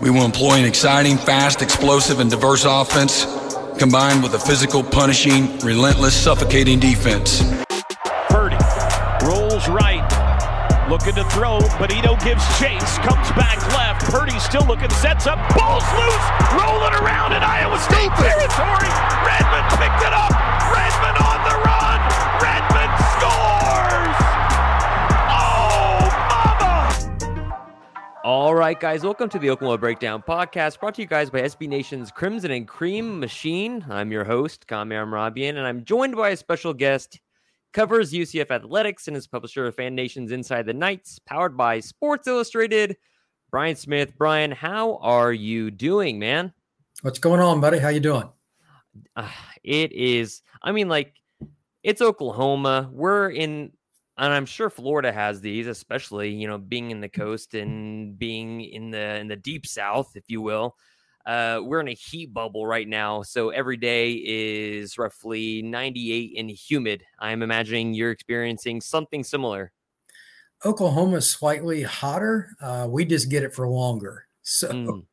We will employ an exciting, fast, explosive, and diverse offense combined with a physical, punishing, relentless, suffocating defense. Purdy rolls right, looking to throw. Benito gives chase, comes back left. Purdy still looking, sets up, ball's loose, rolling around in Iowa State territory. Redmond picked it up. Redmond on the run. Redmond scores. Oh, mama. All right, guys, welcome to the Oklahoma Breakdown Podcast, brought to you guys by SB Nation's Crimson and Cream Machine. I'm your host, Kameh Rabian, and I'm joined by a special guest. Covers UCF athletics and is publisher of Fan Nation's Inside the Knights, powered by Sports Illustrated. Brian Smith. Brian, how are you doing, man? What's going on, buddy? How you doing? It's Oklahoma. We're in, and I'm sure Florida has these, especially, you know, being in the coast and being in the deep south, if you will. We're in a heat bubble right now, so every day is roughly 98 and humid. I'm imagining you're experiencing something similar. Oklahoma is slightly hotter. We just get it for longer. So,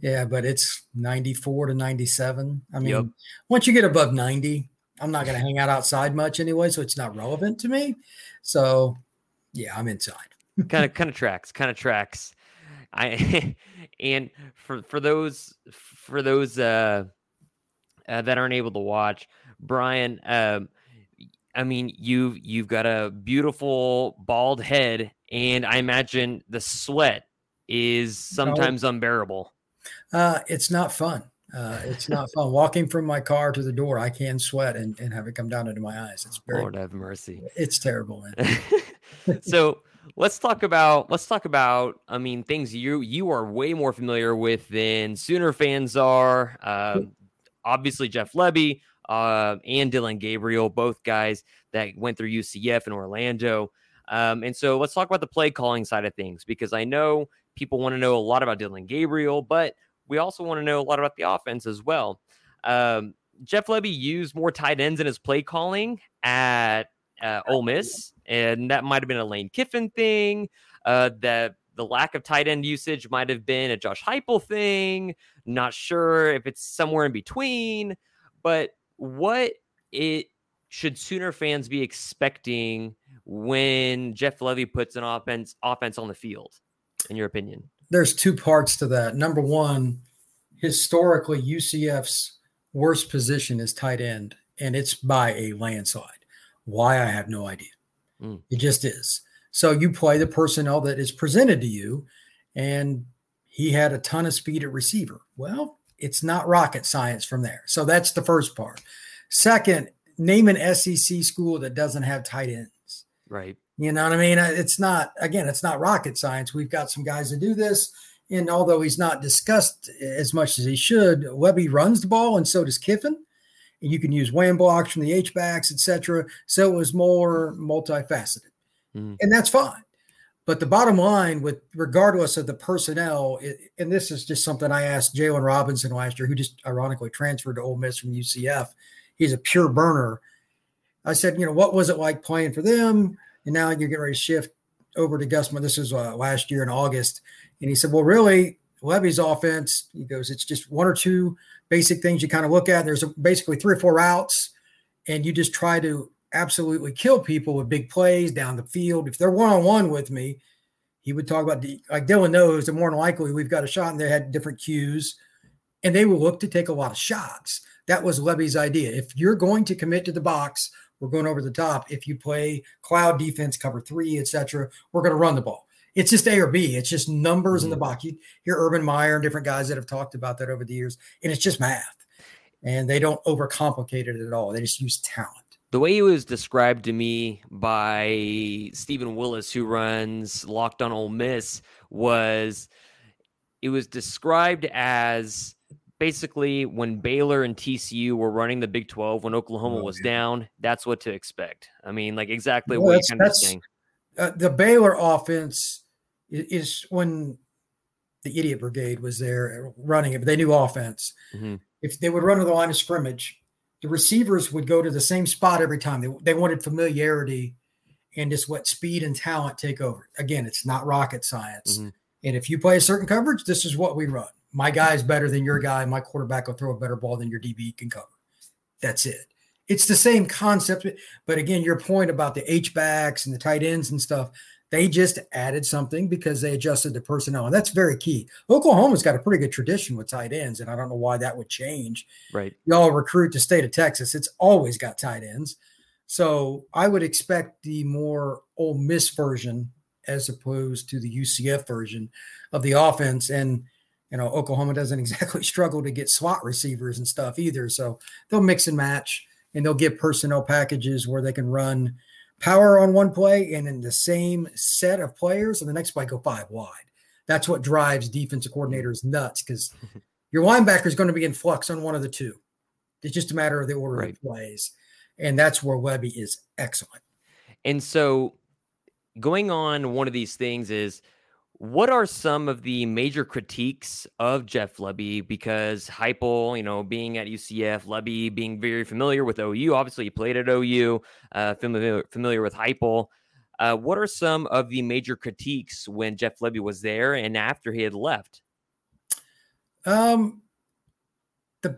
Yeah, but it's 94 to 97. I mean, Once you get above 90, I'm not going to hang out outside much anyway, so it's not relevant to me. So, yeah, I'm inside. Kind of tracks. And for those that aren't able to watch, Brian, you've got a beautiful bald head, and I imagine the sweat is sometimes unbearable. It's not fun. It's not fun. Walking from my car to the door, I can sweat and have it come down into my eyes. Lord have mercy. It's terrible, man. So. Let's talk about. I mean, things you are way more familiar with than Sooner fans are. Obviously, Jeff Lebby and Dylan Gabriel, both guys that went through UCF in Orlando. And so let's talk about the play calling side of things, because I know people want to know a lot about Dylan Gabriel, but we also want to know a lot about the offense as well. Jeff Lebby used more tight ends in his play calling at Ole Miss, and that might have been a Lane Kiffin thing. That the lack of tight end usage might have been a Josh Heupel thing. Not sure if it's somewhere in between. But what should Sooner fans be expecting when Jeff Lebby puts an offense on the field? In your opinion, there's two parts to that. Number one, historically, UCF's worst position is tight end, and it's by a landslide. Why, I have no idea. It just is. So you play the personnel that is presented to you, and he had a ton of speed at receiver. Well, it's not rocket science from there. So that's the first part. Second, name an SEC school that doesn't have tight ends. Right. You know what I mean? It's not rocket science. We've got some guys that do this, and although he's not discussed as much as he should, Lebby runs the ball, and so does Kiffin. You can use wham blocks from the H-backs, et cetera. So it was more multifaceted. And that's fine. But the bottom line, with regardless of the personnel, and this is just something I asked Jalen Robinson last year, who just ironically transferred to Ole Miss from UCF. He's a pure burner. I said, what was it like playing for them? And now you're getting ready to shift over to Gus. This was last year in August. And he said, well, really, Lebby's offense, he goes, it's just one or two basic things you kind of look at. There's basically three or four routes, and you just try to absolutely kill people with big plays down the field. If they're one-on-one with me, he would talk about, like Dylan knows, the more than likely we've got a shot, and they had different cues, and they will look to take a lot of shots. That was Lebby's idea. If you're going to commit to the box, we're going over the top. If you play cloud defense, cover three, et cetera, we're going to run the ball. It's just A or B. It's just numbers in the box. You hear Urban Meyer and different guys that have talked about that over the years, and it's just math. And they don't overcomplicate it at all. They just use talent. The way it was described to me by Stephen Willis, who runs Locked on Ole Miss, was described as basically when Baylor and TCU were running the Big 12, when Oklahoma was down, that's what to expect. I mean, like exactly what you're kind of saying. The Baylor offense is when the Idiot Brigade was there running it, but they knew offense. If they would run to the line of scrimmage, the receivers would go to the same spot every time. They wanted familiarity and just let speed and talent take over. Again, it's not rocket science. And if you play a certain coverage, this is what we run. My guy is better than your guy. My quarterback will throw a better ball than your DB can cover. That's it. It's the same concept. But again, your point about the H-backs and the tight ends and stuff, they just added something because they adjusted the personnel. And that's very key. Oklahoma's got a pretty good tradition with tight ends, and I don't know why that would change. Right. Y'all recruit the state of Texas. It's always got tight ends. So I would expect the more Ole Miss version as opposed to the UCF version of the offense. And, you know, Oklahoma doesn't exactly struggle to get slot receivers and stuff either. So they'll mix and match, and they'll get personnel packages where they can run power on one play and in the same set of players, and the next play go five wide. That's what drives defensive coordinators nuts, because your linebacker is going to be in flux on one of the two. It's just a matter of the order of plays. And that's where Lebby is excellent. And so going on one of these things is, what are some of the major critiques of Jeff Lebby? Because Heupel, you know, being at UCF, Lebby being very familiar with OU, obviously he played at OU, familiar with Heupel. What are some of the major critiques when Jeff Lebby was there and after he had left? The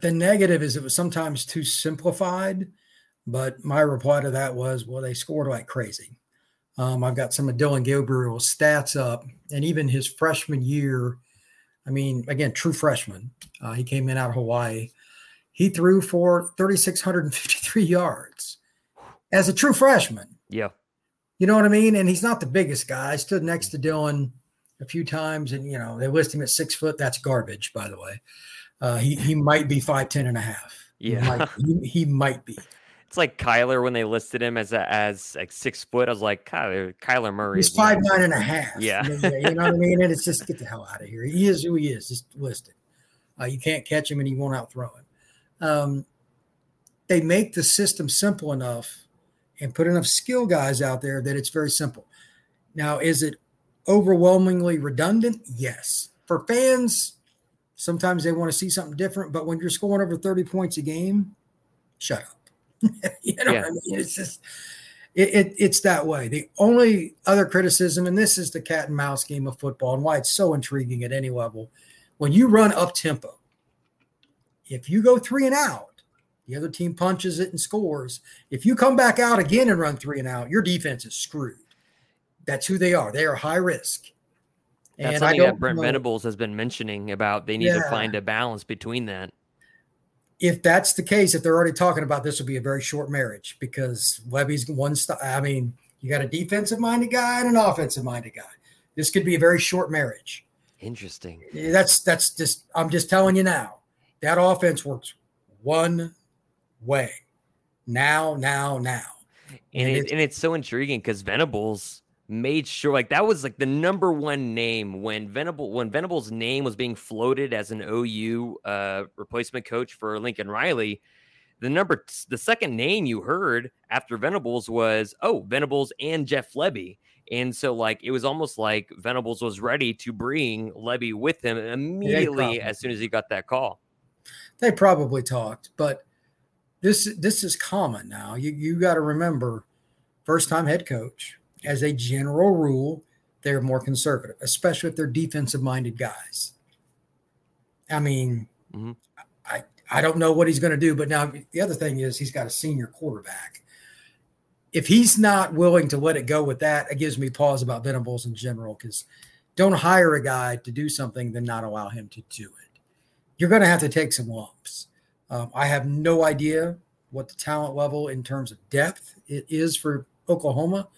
negative is it was sometimes too simplified, but my reply to that was, well, they scored like crazy. I've got some of Dylan Gabriel's stats up, and even his freshman year, I mean, again, true freshman. He came in out of Hawaii. He threw for 3,653 yards as a true freshman. Yeah. You know what I mean? And he's not the biggest guy. I stood next to Dylan a few times, and, you know, they list him at 6 foot. That's garbage, by the way. He might be 5'10 and a half. Yeah. He might be. It's like Kyler when they listed him as 6 foot. I was like, Kyler Murray. He's 5'9 and a half. Yeah. You know what I mean? And it's just get the hell out of here. He is who he is. Just list him. You can't catch him and he won't outthrow him. They make the system simple enough and put enough skill guys out there that it's very simple. Now, is it overwhelmingly redundant? Yes. For fans, sometimes they want to see something different. But when you're scoring over 30 points a game, shut up. You know what I mean? It's just it's that way. The only other criticism, and this is the cat and mouse game of football and why it's so intriguing at any level, when you run up tempo, if you go three and out, the other team punches it and scores. If you come back out again and run three and out, your defense is screwed. That's who they are. They are high risk. That's something that Brent Venables has been mentioning about. They need to find a balance between that. If that's the case, if they're already talking about this, will be a very short marriage, because Lebby's one style. I mean, you got a defensive-minded guy and an offensive-minded guy. This could be a very short marriage. Interesting. That's just – I'm just telling you now. That offense works one way. Now. And it's so intriguing because Venables made sure – like that was like the number one name when Venables' name was being floated as an OU replacement coach for Lincoln Riley. The second name you heard after Venables was, Venables and Jeff Lebby. And so like it was almost like Venables was ready to bring Lebby with him immediately as soon as he got that call. They probably talked, but this is common now. You got to remember, first time head coach, as a general rule, they're more conservative, especially if they're defensive-minded guys. I mean, I don't know what he's going to do, but now the other thing is he's got a senior quarterback. If he's not willing to let it go with that, it gives me pause about Venables in general, because don't hire a guy to do something then not allow him to do it. You're going to have to take some lumps. I have no idea what the talent level in terms of depth it is for Oklahoma,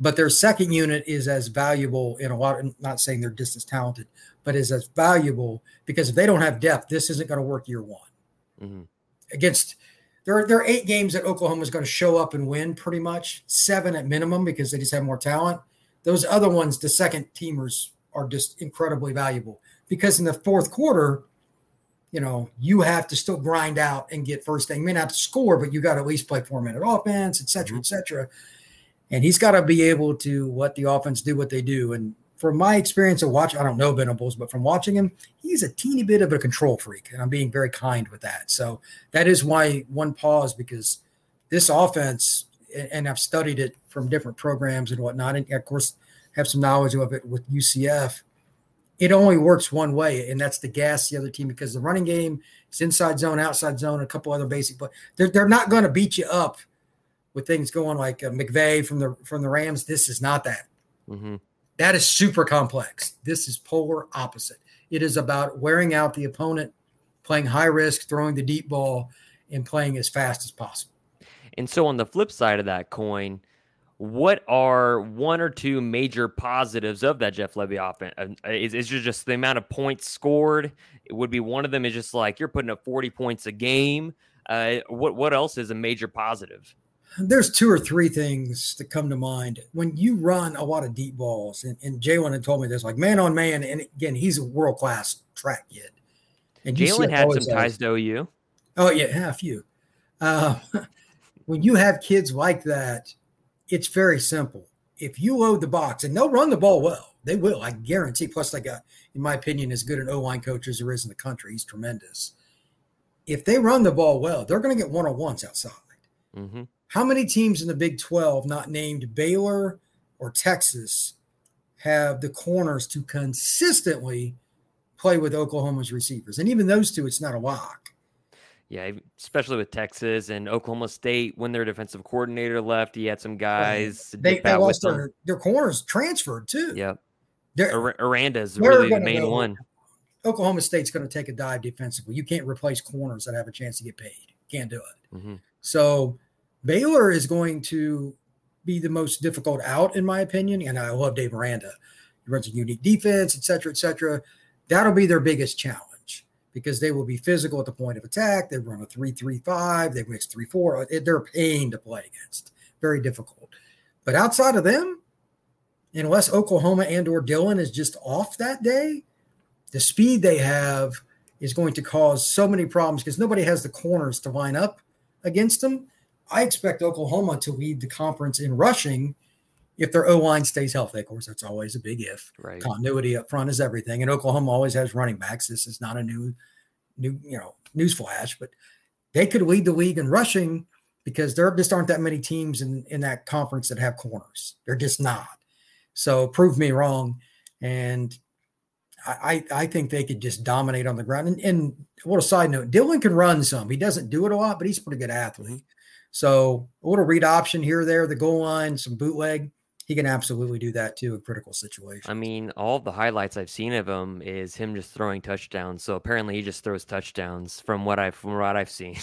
but their second unit is as valuable in a lot. I'm not saying they're just as talented, but is as valuable, because if they don't have depth, this isn't going to work year one. Against there are 8 games that Oklahoma is going to show up and win, pretty much 7 at minimum, because they just have more talent. Those other ones, the second teamers are just incredibly valuable, because in the fourth quarter, you know, you have to still grind out and get first down. You may not score, but you got to at least play 4-minute offense, et cetera. And he's got to be able to let the offense do what they do. And from my experience of watching, I don't know Venables, but from watching him, he's a teeny bit of a control freak, and I'm being very kind with that. So that is why one pause, because this offense, and I've studied it from different programs and whatnot, and of course have some knowledge of it with UCF, it only works one way, and that's to gas the other team, because the running game is inside zone, outside zone, a couple other basic, but they're not going to beat you up with things going like McVay from the Rams. This is not that. Mm-hmm. That is super complex. This is polar opposite. It is about wearing out the opponent, playing high risk, throwing the deep ball, and playing as fast as possible. And so on the flip side of that coin, what are one or two major positives of that Jeff Lebby offense? Is just the amount of points scored? It would be one of them is just like you're putting up 40 points a game. What else is a major positive? There's two or three things that come to mind. When you run a lot of deep balls, and Jalen had told me this, like man on man, and again, he's a world-class track kid. And Jalen had some ties to OU. Oh, yeah, a few. When you have kids like that, it's very simple. If you load the box, and they'll run the ball well. They will, I guarantee. Plus, they got, in my opinion, as good an O-line coach as there is in the country. He's tremendous. If they run the ball well, they're going to get one-on-ones outside. Mm-hmm. How many teams in the Big 12, not named Baylor or Texas, have the corners to consistently play with Oklahoma's receivers? And even those two, it's not a lock. Yeah, especially with Texas and Oklahoma State, when their defensive coordinator left, he had some guys. They lost their corners transferred too. Yeah, Aranda is really the main one. Oklahoma State's going to take a dive defensively. You can't replace corners that have a chance to get paid. Can't do it. Mm-hmm. So Baylor is going to be the most difficult out, in my opinion. And I love Dave Miranda. He runs a unique defense, et cetera, et cetera. That'll be their biggest challenge, because they will be physical at the point of attack. They run a 3-3-5. They mix 3-4. They're a pain to play against. Very difficult. But outside of them, unless Oklahoma and or Dillon is just off that day, the speed they have is going to cause so many problems because nobody has the corners to line up against them. I expect Oklahoma to lead the conference in rushing if their O-line stays healthy. Of course, that's always a big if. Right. Continuity up front is everything. And Oklahoma always has running backs. This is not a new newsflash, but they could lead the league in rushing because there just aren't that many teams in that conference that have corners. They're just not. So prove me wrong. And I think they could just dominate on the ground. And a little side note, Dylan can run some. He doesn't do it a lot, but he's a pretty good athlete. So a little read option here or there, the goal line, some bootleg. He can absolutely do that too in critical situations. I mean, all the highlights I've seen of him is him just throwing touchdowns. So apparently, he just throws touchdowns from what I've seen.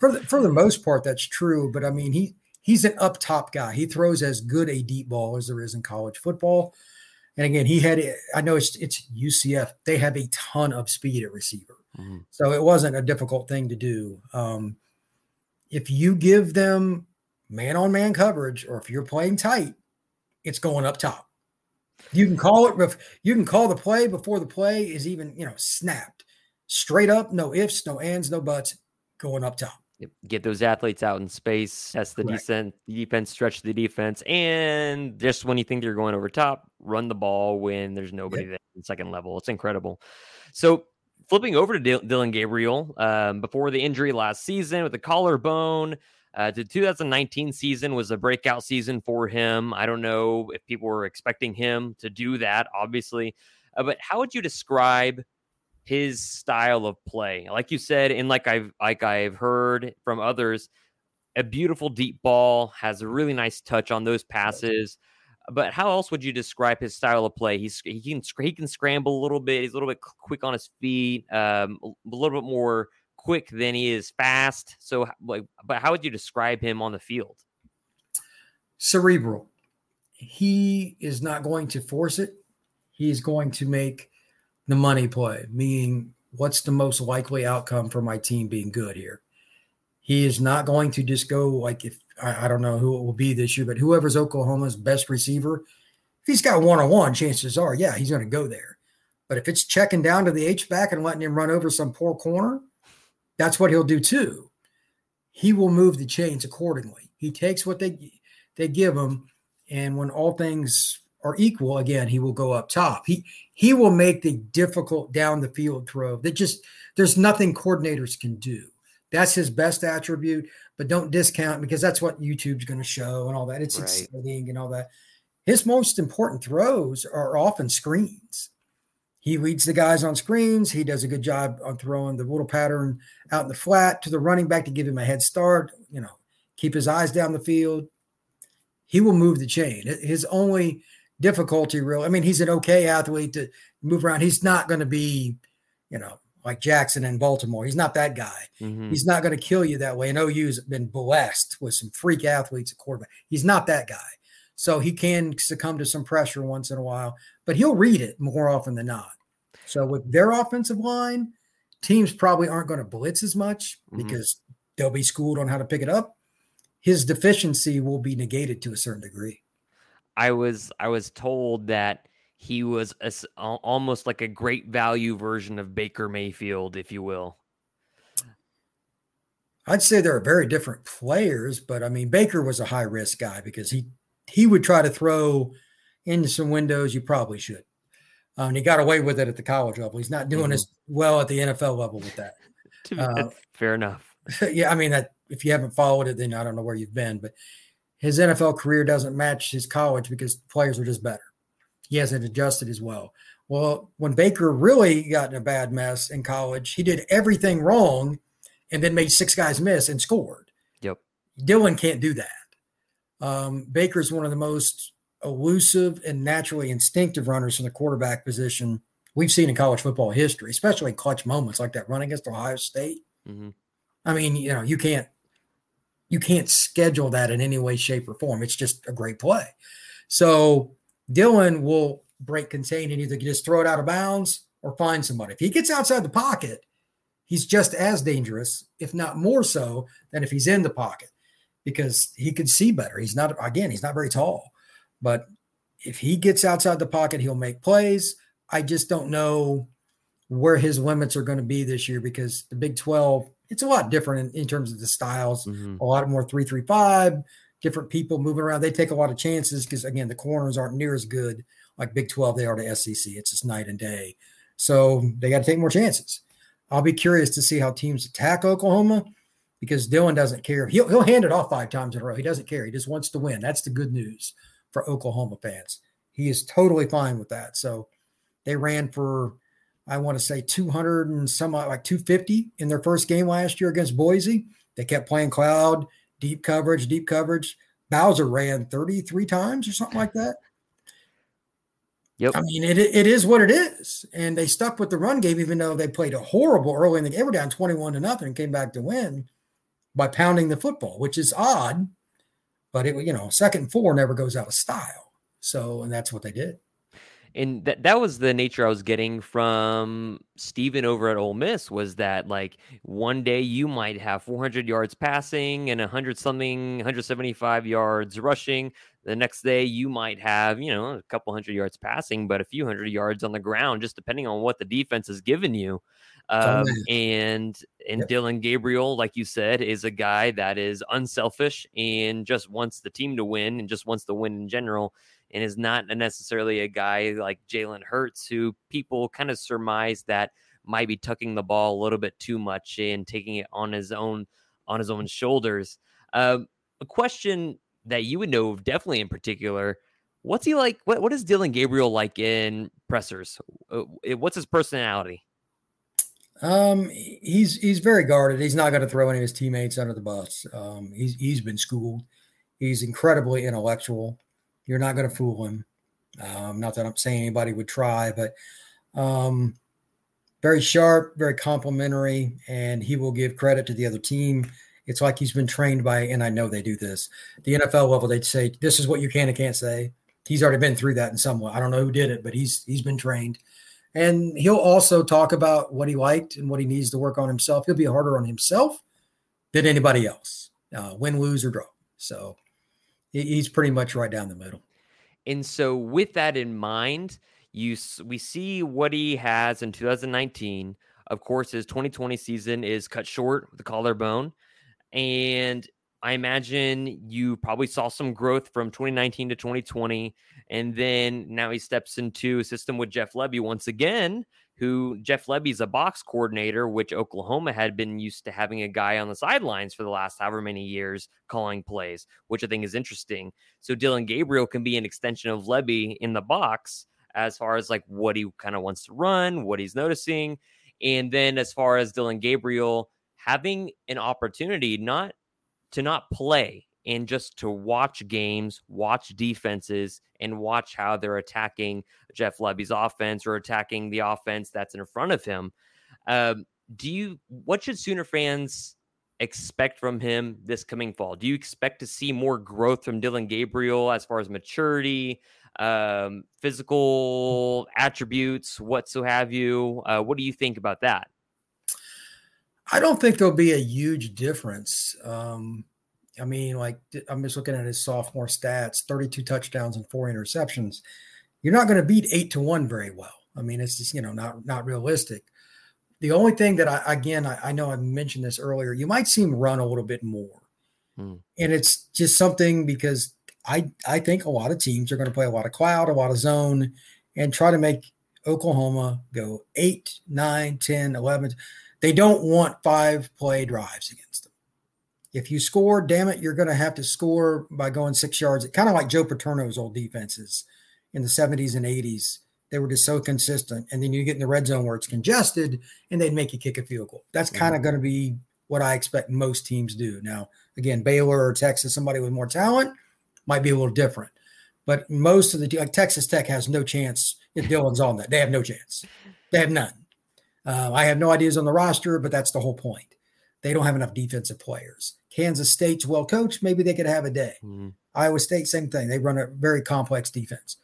for the most part, that's true. But I mean, he's an up top guy. He throws as good a deep ball as there is in college football. And again, he had I know it's UCF. They have a ton of speed at receiver, so it wasn't a difficult thing to do. If you give them man-on-man coverage, or if you're playing tight, it's going up top. You can call it. You can call the play before the play is even, snapped. Straight up, no ifs, no ands, no buts, going up top. Get those athletes out in space. That's the defense, stretch the defense. And just when you think you're going over top, run the ball when there's nobody there in second level. It's incredible. So flipping over to Dylan Gabriel, before the injury last season with the collarbone, the 2019 season was a breakout season for him. I don't know if people were expecting him to do that, obviously. But how would you describe his style of play? Like you said, and like I've heard from others, a beautiful deep ball, has a really nice touch on those passes. But how else would you describe his style of play? He can scramble a little bit. He's a little bit quick on his feet, a little bit more quick than he is fast. So but how would you describe him on the field? Cerebral. He is not going to force it. He's going to make the money play, meaning what's the most likely outcome for my team being good here. He is not going to just go like, if I don't know who it will be this year, but whoever's Oklahoma's best receiver, if he's got one-on-one, chances are, yeah, he's going to go there. But if it's checking down to the H-back and letting him run over some poor corner, that's what he'll do too. He will move the chains accordingly. He takes what they give him, and when all things are equal, again, he will go up top. He will make the difficult down the field throw. There's nothing coordinators can do. That's his best attribute, but don't discount, because that's what YouTube's going to show and all that. It's exciting and all that. His most important throws are often screens. He leads the guys on screens. He does a good job on throwing the little pattern out in the flat to the running back to give him a head start, you know, keep his eyes down the field. He will move the chain. His only difficulty, really, I mean, he's an okay athlete to move around. He's not going to be, you know, like Jackson in Baltimore. He's not that guy. Mm-hmm. He's not going to kill you that way. And OU's been blessed with some freak athletes at quarterback. He's not that guy. So he can succumb to some pressure once in a while, but he'll read it more often than not. So with their offensive line, teams probably aren't going to blitz as much because they'll be schooled on how to pick it up. His deficiency will be negated to a certain degree. I was told that he was almost like a great value version of Baker Mayfield, if you will. I'd say they're very different players, but I mean, Baker was a high risk guy because he would try to throw into some windows you probably should. And he got away with it at the college level. He's not doing as well at the NFL level with that. Fair enough. Yeah, I mean, if you haven't followed it, then I don't know where you've been. But his NFL career doesn't match his college because players are just better. He hasn't adjusted as well. Well, when Baker really got in a bad mess in college, he did everything wrong and then made six guys miss and scored. Yep. Dylan can't do that. Baker's one of the most elusive and naturally instinctive runners from the quarterback position we've seen in college football history, especially in clutch moments like that run against Ohio State. Mm-hmm. I mean, you know, you can't schedule that in any way, shape, or form. It's just a great play. So Dylan will break contain and either just throw it out of bounds or find somebody. If he gets outside the pocket, he's just as dangerous, if not more so, than if he's in the pocket. Because he could see better. He's not very tall. But if he gets outside the pocket, he'll make plays. I just don't know where his limits are going to be this year because the Big 12, it's a lot different in terms of the styles. Mm-hmm. A lot more 3-3-5, different people moving around. They take a lot of chances because, again, the corners aren't near as good like Big 12 they are to SEC. It's just night and day. So they got to take more chances. I'll be curious to see how teams attack Oklahoma. Because Dylan doesn't care. He'll hand it off five times in a row. He doesn't care. He just wants to win. That's the good news for Oklahoma fans. He is totally fine with that. So they ran for, I want to say 200 and some, like 250 in their first game last year against Boise. They kept playing cloud, deep coverage. Bowser ran 33 times or something like that. Yep. I mean, it is what it is. And they stuck with the run game, even though they played a horrible early in the game. They were down 21-0 and came back to win. By pounding the football, which is odd, but it, you know, 2nd and 4 never goes out of style. So, and that's what they did. And that was the nature I was getting from Stephen over at Ole Miss was that like one day you might have 400 yards passing and 175 yards rushing. The next day you might have, you know, a couple hundred yards passing, but a few hundred yards on the ground, just depending on what the defense has given you. Dylan Gabriel, like you said, is a guy that is unselfish and just wants the team to win and just wants to win in general and is not necessarily a guy like Jalen Hurts, who people kind of surmise that might be tucking the ball a little bit too much and taking it on his own shoulders. A question that you would know definitely in particular, what's he like? What is Dylan Gabriel like in pressers? What's his personality? He's very guarded. He's not going to throw any of his teammates under the bus. He's been schooled. He's incredibly intellectual. You're not going to fool him. Not that I'm saying anybody would try, but very sharp, very complimentary, and he will give credit to the other team. It's like he's been trained by, and I know they do this, the NFL level, they'd say, this is what you can and can't say. He's already been through that in some way. I don't know who did it, but he's been trained. And he'll also talk about what he liked and what he needs to work on himself. He'll be harder on himself than anybody else, win, lose, or draw. So he's pretty much right down the middle. And so with that in mind, we see what he has in 2019. Of course, his 2020 season is cut short with the collarbone. And I imagine you probably saw some growth from 2019 to 2020. And then now he steps into a system with Jeff Lebby once again, who Jeff Lebby's a box coordinator, which Oklahoma had been used to having a guy on the sidelines for the last however many years calling plays, which I think is interesting. So Dylan Gabriel can be an extension of Lebby in the box as far as like what he kind of wants to run, what he's noticing. And then as far as Dylan Gabriel having an opportunity not to play and just to watch games, watch defenses, and watch how they're attacking Jeff Lebby's offense or attacking the offense that's in front of him. What should Sooner fans expect from him this coming fall? Do you expect to see more growth from Dylan Gabriel as far as maturity, physical attributes, what so have you? What do you think about that? I don't think there'll be a huge difference. I mean, like, I'm just looking at his sophomore stats, 32 touchdowns and 4 interceptions. You're not going to beat 8-1 very well. I mean, it's just, not realistic. The only thing that I know I mentioned this earlier, you might see him run a little bit more. And it's just something because I think a lot of teams are going to play a lot of cloud, a lot of zone, and try to make Oklahoma go 8, 9, 10, 11. They don't want 5-play drives against them. If you score, damn it, you're going to have to score by going 6 yards. Kind of like Joe Paterno's old defenses in the 70s and 80s. They were just so consistent. And then you get in the red zone where it's congested, and they'd make you kick a field goal. That's kind of going to be what I expect most teams do. Now, again, Baylor or Texas, somebody with more talent, might be a little different. But most of the – like Texas Tech has no chance if Dylan's on that. They have no chance. They have none. I have no ideas on the roster, but that's the whole point. They don't have enough defensive players. Kansas State's well coached. Maybe they could have a day. Iowa State, same thing. They run a very complex defense.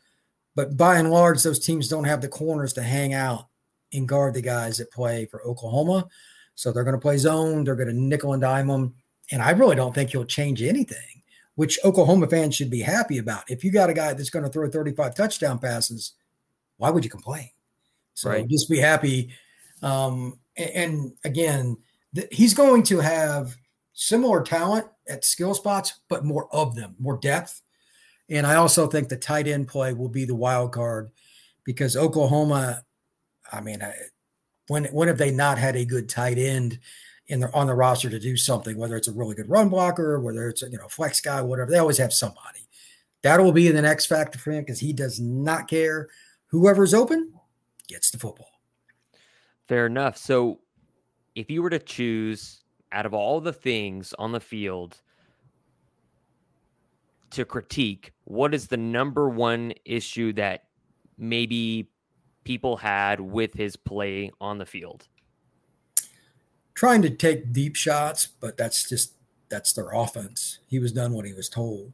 But by and large, those teams don't have the corners to hang out and guard the guys that play for Oklahoma. So they're going to play zone. They're going to nickel and dime them. And I really don't think he'll change anything, which Oklahoma fans should be happy about. If you got a guy that's going to throw 35 touchdown passes, why would you complain? So just be happy. And again, he's going to have similar talent at skill spots, but more of them, more depth. And I also think the tight end play will be the wild card because Oklahoma, I mean, when have they not had a good tight end on the roster to do something, whether it's a really good run blocker, whether it's a flex guy, whatever. They always have somebody. That will be the next factor for him because he does not care. Whoever's open gets the football. Fair enough. So if you were to choose out of all the things on the field to critique, what is the number one issue that maybe people had with his play on the field? Trying to take deep shots, but that's their offense. He was done what he was told.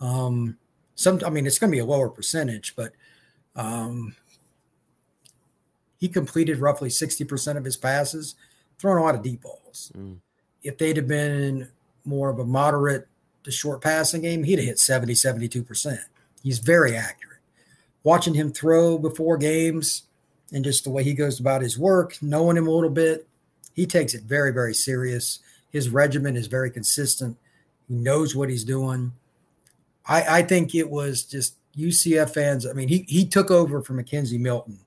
It's going to be a lower percentage, but he completed roughly 60% of his passes, throwing a lot of deep balls. If they'd have been more of a moderate, the short passing game, he'd have hit 70, 72%. He's very accurate. Watching him throw before games and just the way he goes about his work, knowing him a little bit, he takes it very, very serious. His regimen is very consistent. He knows what he's doing. I think it was just UCF fans. I mean, he took over for Mackenzie Milton,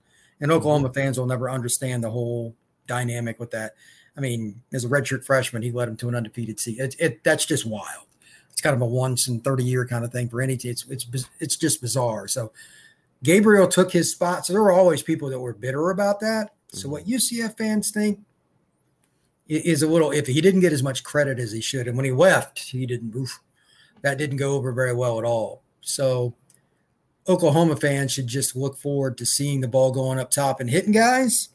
and Oklahoma fans will never understand the whole dynamic with that. I mean, as a redshirt freshman, he led him to an undefeated season. That's just wild. It's kind of a once in 30 year kind of thing for any team. It's just bizarre. So Gabriel took his spot. So there were always people that were bitter about that. So what UCF fans think is a little iffy. He didn't get as much credit as he should. And when he left, that didn't go over very well at all. So Oklahoma fans should just look forward to seeing the ball going up top and hitting guys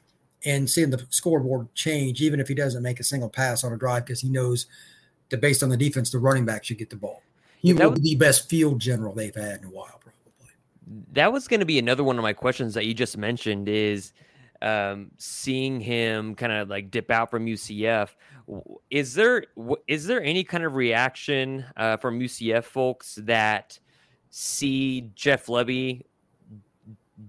and seeing the scoreboard change, even if he doesn't make a single pass on a drive, because he knows that based on the defense, the running back should get the ball. He will be the best field general they've had in a while, probably. That was going to be another one of my questions that you just mentioned is seeing him kind of like dip out from UCF. Is there any kind of reaction from UCF folks that see Jeff Lebby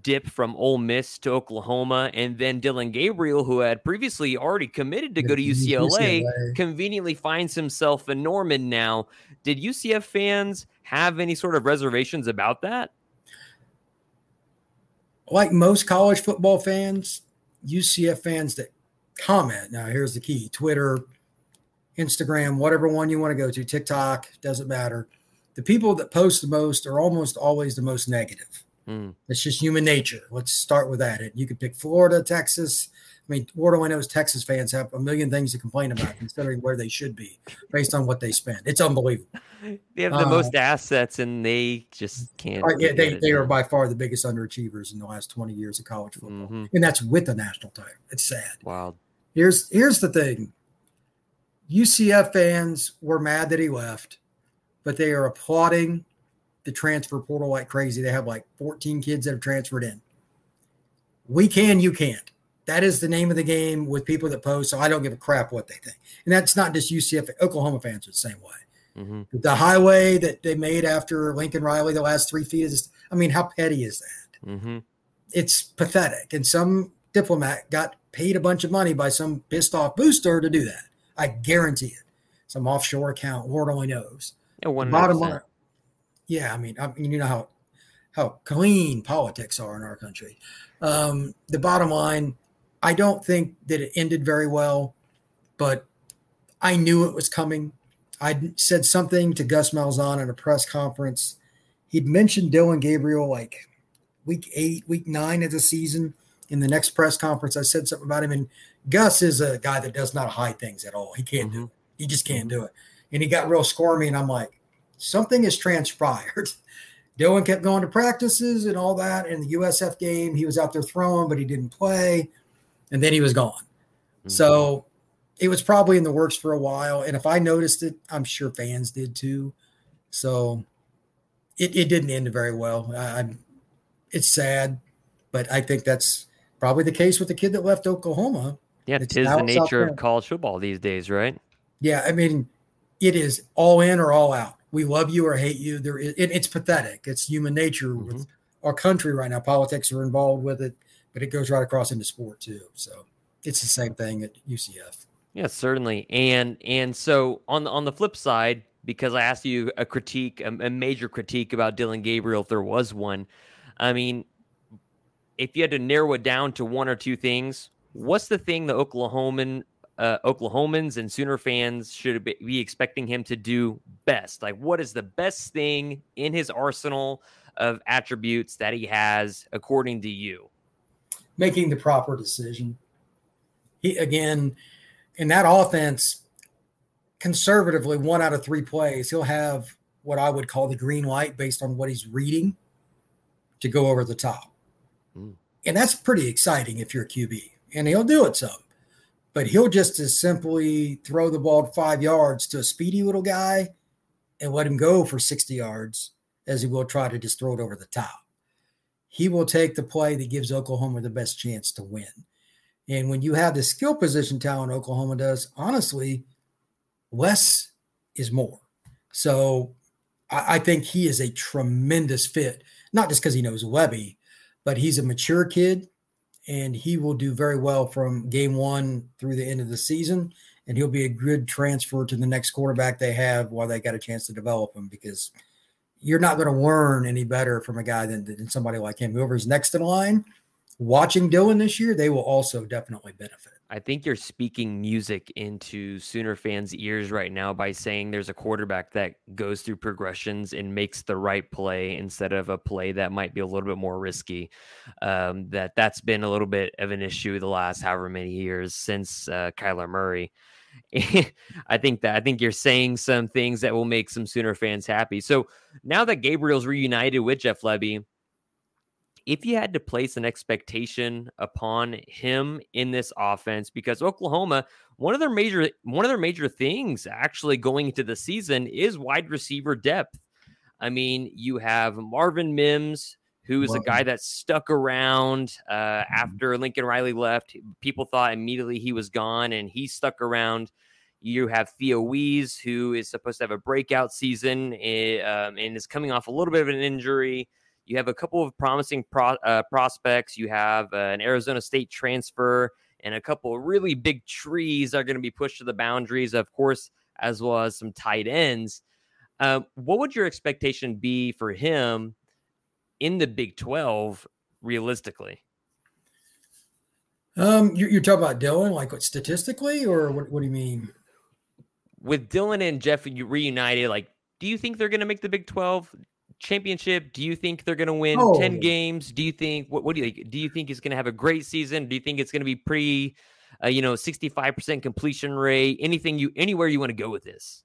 dip from Ole Miss to Oklahoma, and then Dylan Gabriel, who had previously already committed to go to UCLA, conveniently finds himself in Norman now? Did UCF fans have any sort of reservations about that? Like most college football fans, UCF fans that comment, now here's the key, Twitter, Instagram, whatever one you want to go to, TikTok, doesn't matter. The people that post the most are almost always the most negative. It's just human nature. Let's start with that. You could pick Florida, Texas. I mean, Wardo, I know Texas fans have a million things to complain about considering where they should be based on what they spend. It's unbelievable. They have the most assets, and they just can't. They are by far the biggest underachievers in the last 20 years of college football. Mm-hmm. And that's with the national title. It's sad. Wow. Here's the thing. UCF fans were mad that he left, but they are applauding the transfer portal like crazy. They have like 14 kids that have transferred in. We can, you can't. That is the name of the game with people that post, so I don't give a crap what they think. And that's not just UCF. Oklahoma fans are the same way. Mm-hmm. The highway that they made after Lincoln Riley, the last 3 feet, is, I mean, how petty is that? Mm-hmm. It's pathetic. And some diplomat got paid a bunch of money by some pissed-off booster to do that. I guarantee it. Some offshore account, Lord only knows. Yeah, bottom line. Yeah, I mean, you know how clean politics are in our country. The bottom line, I don't think that it ended very well, but I knew it was coming. I said something to Gus Malzahn at a press conference. He'd mentioned Dylan Gabriel like week 9 of the season. In the next press conference, I said something about him. And Gus is a guy that does not hide things at all. He can't do it. He just can't do it. And he got real squirmy, and I'm like, something has transpired. Dylan kept going to practices and all that. In the USF game, he was out there throwing, but he didn't play. And then he was gone. Mm-hmm. So it was probably in the works for a while. And if I noticed it, I'm sure fans did too. So it didn't end very well. It's sad, but I think that's probably the case with the kid that left Oklahoma. Yeah, it is the nature of college football these days, right? Yeah, I mean, it is all in or all out. We love you or hate you. It's pathetic. It's human nature with our country right now. Politics are involved with it. But it goes right across into sport too. So it's the same thing at UCF. Yeah, certainly. And so on the flip side, because I asked you a major critique about Dylan Gabriel, if there was one, I mean, if you had to narrow it down to one or two things, what's the thing the Oklahomans and Sooner fans should be expecting him to do best? Like, what is the best thing in his arsenal of attributes that he has, according to you? Making the proper decision. He, again, in that offense, conservatively, 1 out of 3 plays, he'll have what I would call the green light based on what he's reading to go over the top. Mm. And that's pretty exciting if you're a QB. And he'll do it some. But he'll just as simply throw the ball 5 yards to a speedy little guy and let him go for 60 yards as he will try to just throw it over the top. He will take the play that gives Oklahoma the best chance to win. And when you have the skill position talent Oklahoma does, honestly, less is more. So I think he is a tremendous fit, not just because he knows Lebby, but he's a mature kid, and he will do very well from game 1 through the end of the season, and he'll be a good transfer to the next quarterback they have while they got a chance to develop him, because – you're not going to learn any better from a guy than somebody like him. Whoever's next in line, watching Dylan this year, they will also definitely benefit. I think you're speaking music into Sooner fans' ears right now by saying there's a quarterback that goes through progressions and makes the right play instead of a play that might be a little bit more risky. That's been a little bit of an issue the last however many years since Kyler Murray. I think you're saying some things that will make some Sooner fans happy. So now that Gabriel's reunited with Jeff Lebby, if you had to place an expectation upon him in this offense, because Oklahoma, one of their major things actually going into the season is wide receiver depth. I mean, you have Marvin Mims, who is a guy that stuck around after Lincoln Riley left. People thought immediately he was gone, and he stuck around. You have Theo Weiss, who is supposed to have a breakout season and is coming off a little bit of an injury. You have a couple of promising prospects. You have an Arizona State transfer and a couple of really big trees that are going to be pushed to the boundaries, of course, as well as some tight ends. What would your expectation be for him in the Big 12, realistically? You're talking about Dylan, like what, statistically, or what do you mean? With Dylan and Jeff reunited, like, do you think they're going to make the Big 12? championship? Do you think they're going to win 10 games? Do you think what do you think? Do you think it's going to have a great season? Do you think it's going to be pretty, 65% completion rate? Anywhere you want to go with this?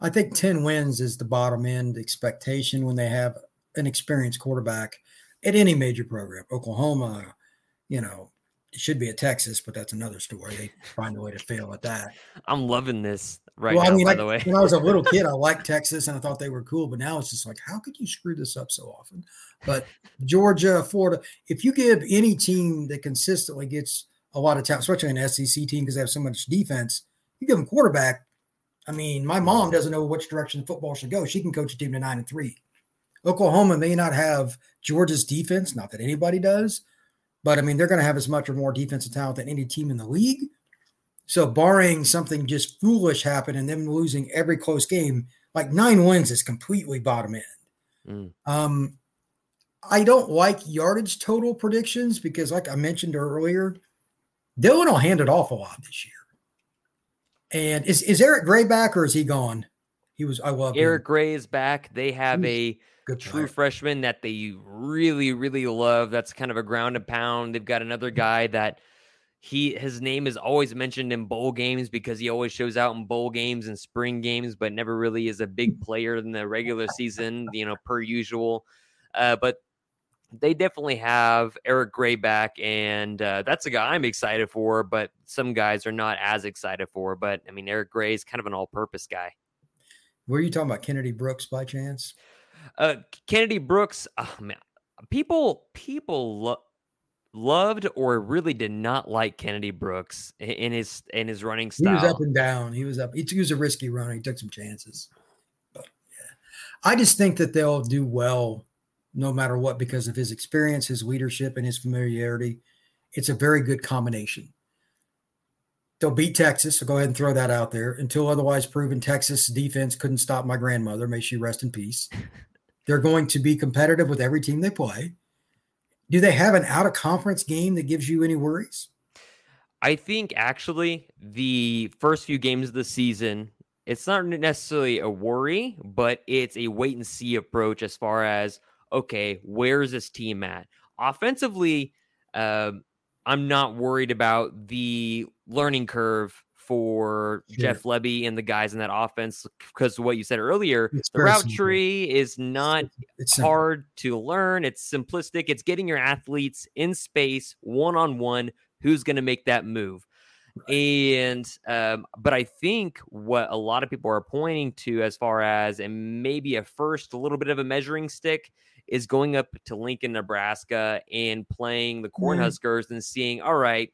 I think 10 wins is the bottom end expectation when they have an experienced quarterback at any major program. Oklahoma, it should be at Texas, but that's another story. They find a way to fail at that. I'm loving this by the way. When I was a little kid, I liked Texas and I thought they were cool, but now it's just like, how could you screw this up so often? But Georgia, Florida, if you give any team that consistently gets a lot of talent, especially an SEC team because they have so much defense, you give them quarterback. I mean, my mom doesn't know which direction football should go. She can coach a team to 9-3. Oklahoma may not have Georgia's defense, not that anybody does, but, I mean, they're going to have as much or more defensive talent than any team in the league. So barring something just foolish happen and them losing every close game, like 9 wins is completely bottom end. I don't like yardage total predictions because, like I mentioned earlier, Dylan will hand it off a lot this year. And is Eric Gray back or is he gone? Eric Gray is back. They have a true freshman that they really, really love. That's kind of a ground and pound. They've got another guy that his name is always mentioned in bowl games because he always shows out in bowl games and spring games, but never really is a big player in the regular season, per usual. But they definitely have Eric Gray back, and that's a guy I'm excited for, but some guys are not as excited for. But, I mean, Eric Gray is kind of an all-purpose guy. Were you talking about Kennedy Brooks by chance? Kennedy Brooks, man, people loved or really did not like Kennedy Brooks in his running style. He was up and down. He was a risky runner. He took some chances. But yeah, I just think that they'll do well no matter what because of his experience, his leadership, and his familiarity. It's a very good combination. They'll beat Texas, so go ahead and throw that out there. Until otherwise proven, Texas defense couldn't stop my grandmother. May she rest in peace. They're going to be competitive with every team they play. Do they have an out-of-conference game that gives you any worries? I think, actually, the first few games of the season, it's not necessarily a worry, but it's a wait-and-see approach as far as, okay, where is this team at? Offensively, I'm not worried about the learning curve for Jeff Lebby and the guys in that offense because of what you said earlier. The route tree is not hard to learn. It's simplistic. It's getting your athletes in space, one-on-one, who's going to make that move. Right. And but I think what a lot of people are pointing to as far as and maybe a little bit of a measuring stick is going up to Lincoln, Nebraska, and playing the Cornhuskers and seeing, all right,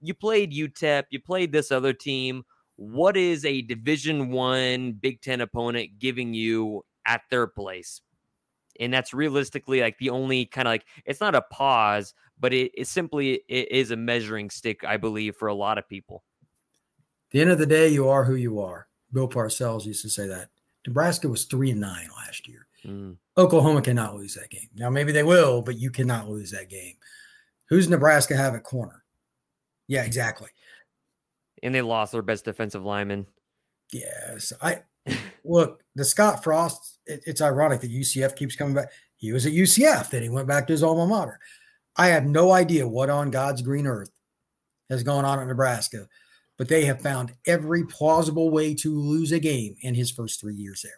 you played UTEP, you played this other team. What is a Division I Big Ten opponent giving you at their place? And that's realistically like the only kind of like, it's not a pause, but it is a measuring stick, I believe, for a lot of people. At the end of the day, you are who you are. Bill Parcells used to say that. Nebraska was 3-9 last year. Oklahoma cannot lose that game. Now, maybe they will, but you cannot lose that game. Who's Nebraska have at corner? Yeah, exactly. And they lost their best defensive lineman. Yes. Look, the Scott Frost, it's ironic that UCF keeps coming back. He was at UCF, then he went back to his alma mater. I have no idea what on God's green earth has gone on at Nebraska, but they have found every plausible way to lose a game in his first 3 years there.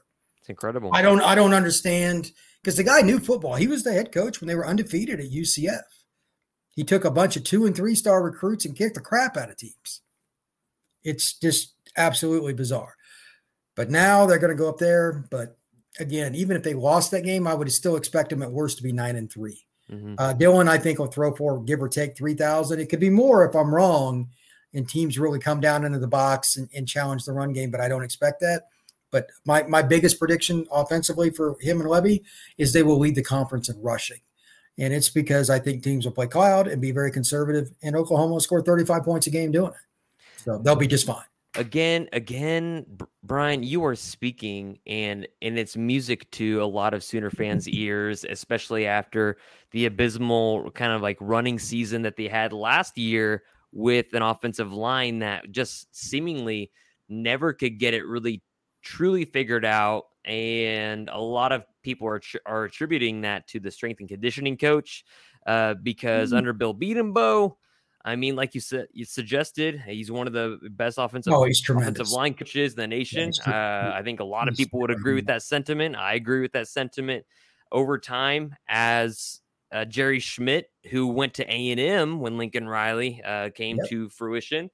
Incredible. I don't understand because the guy knew football. He was the head coach when they were undefeated at UCF. He took a bunch of 2- and 3-star recruits and kicked the crap out of teams. It's just absolutely bizarre. But now they're going to go up there. But again, even if they lost that game, I would still expect them at worst to be 9-3. Dylan, I think, will throw for give or take 3,000. It could be more if I'm wrong and teams really come down into the box and challenge the run game, but I don't expect that. But my biggest prediction offensively for him and Lebby is they will lead the conference in rushing. And it's because I think teams will play cloud and be very conservative, and Oklahoma will score 35 points a game doing it. So they'll be just fine. Again, Brian, you are speaking, and it's music to a lot of Sooner fans' ears, especially after the abysmal kind of like running season that they had last year with an offensive line that just seemingly never could get it really truly figured out. And a lot of people are attributing that to the strength and conditioning coach because under Bill Beatembow, I mean, like you suggested, he's one of the best offensive line coaches in the nation. Yeah, I think a lot of people would agree with that sentiment. I agree with that sentiment over time as Jerry Schmidt, who went to A&M when Lincoln Riley came to fruition.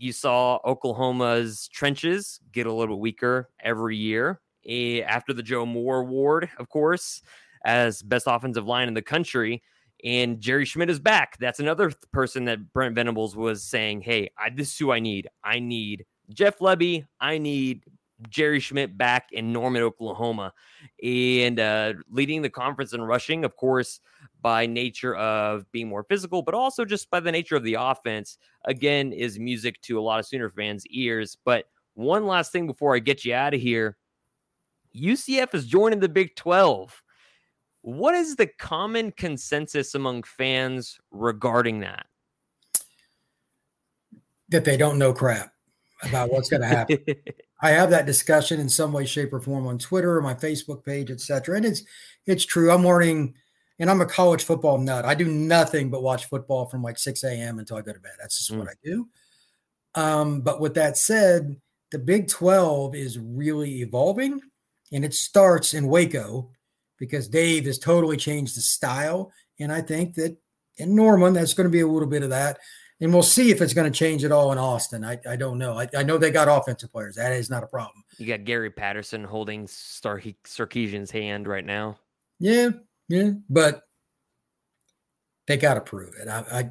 You saw Oklahoma's trenches get a little bit weaker every year after the Joe Moore Award, of course, as best offensive line in the country. And Jerry Schmidt is back. That's another person that Brent Venables was saying, hey, this is who I need. I need Jeff Lebby. I need Jerry Schmidt back in Norman, Oklahoma. And leading the conference in rushing, of course, by nature of being more physical, but also just by the nature of the offense, again, is music to a lot of Sooner fans' ears. But one last thing before I get you out of here, UCF is joining the Big 12. What is the common consensus among fans regarding that? That they don't know crap about what's going to happen. I have that discussion in some way, shape, or form on Twitter, my Facebook page, etc. And it's true. I'm learning, and I'm a college football nut. I do nothing but watch football from like 6 a.m. until I go to bed. That's just what I do. But with that said, the Big 12 is really evolving, and it starts in Waco because Dave has totally changed the style. And I think that in Norman, that's going to be a little bit of that. And we'll see if it's going to change at all in Austin. I don't know. I know they got offensive players. That is not a problem. You got Gary Patterson holding Sarkisian's hand right now. Yeah. But they got to prove it. I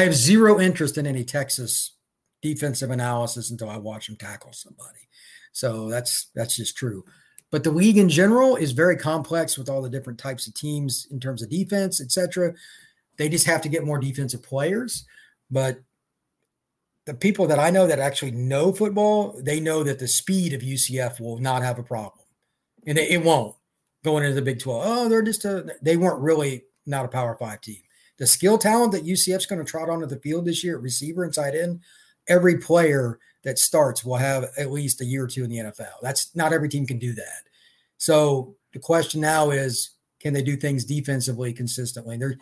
have zero interest in any Texas defensive analysis until I watch them tackle somebody. So that's just true. But the league in general is very complex with all the different types of teams in terms of defense, et cetera. They just have to get more defensive players. But the people that I know that actually know football, they know that the speed of UCF will not have a problem. And it won't going into the Big 12. Oh, they weren't really not a Power 5 team. The skill talent that UCF's going to trot onto the field this year at receiver and tight end, every player that starts will have at least a year or two in the NFL. That's not every team can do that. So the question now is, can they do things defensively consistently? And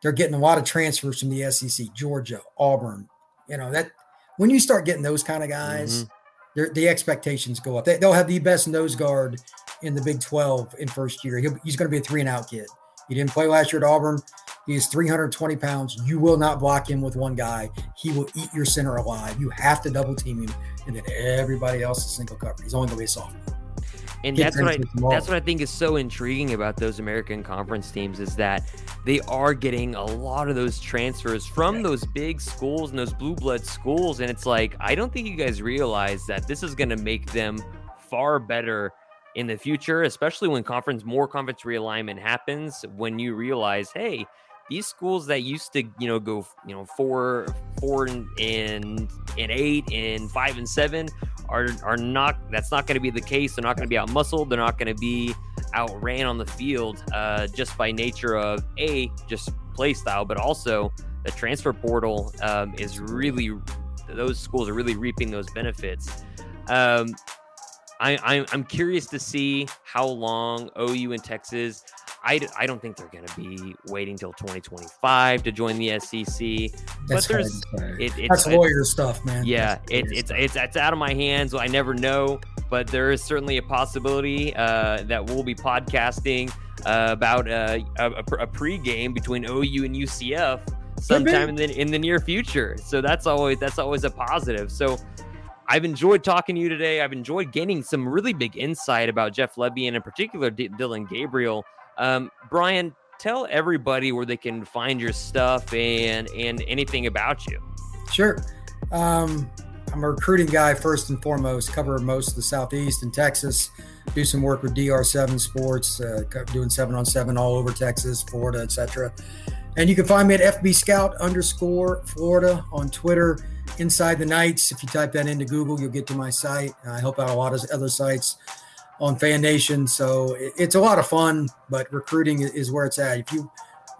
they're getting a lot of transfers from the SEC, Georgia, Auburn. You know, that when you start getting those kind of guys, the expectations go up. They'll have the best nose guard in the Big 12 in first year. He's going to be a 3-and-out kid. He didn't play last year at Auburn. He is 320 pounds. You will not block him with one guy. He will eat your center alive. You have to double team him, and then everybody else is single covered. He's only going to be a sophomore. And that's what I think is so intriguing about those American Conference teams is that they are getting a lot of those transfers from those big schools and those blue blood schools. And it's like, I don't think you guys realize that this is going to make them far better in the future, especially when more conference realignment happens, when you realize, hey, these schools that used to, go, 4-8 and 5-7 are not. That's not going to be the case. They're not going to be out muscled. They're not going to be outran on the field just by nature of just play style, but also the transfer portal is really. Those schools are really reaping those benefits. I'm curious to see how long OU and Texas. I don't think they're going to be waiting till 2025 to join the SEC. That's lawyer stuff, man. Yeah, it's out of my hands. So I never know, but there is certainly a possibility that we'll be podcasting about a pregame between OU and UCF sometime in the near future. So that's always a positive. So. I've enjoyed talking to you today. I've enjoyed gaining some really big insight about Jeff Lebby and in particular Dylan Gabriel. Brian, tell everybody where they can find your stuff and anything about you. Sure. I'm a recruiting guy first and foremost, cover most of the Southeast and Texas, do some work with DR7 Sports, doing 7-on-7 all over Texas, Florida, etc. And you can find me at FBScout_Florida on Twitter. Inside the Knights, if you type that into Google, you'll get to my site. I help out a lot of other sites on Fan Nation, so it's a lot of fun, but recruiting is where it's at. If you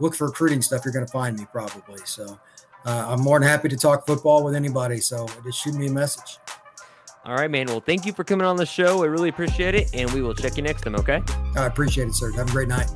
look for recruiting stuff, you're going to find me probably. So I'm more than happy to talk football with anybody, so just shoot me a message. All right, man. Well, thank you for coming on the show. I really appreciate it, and we will check you next time, okay? I appreciate it, sir. Have a great night.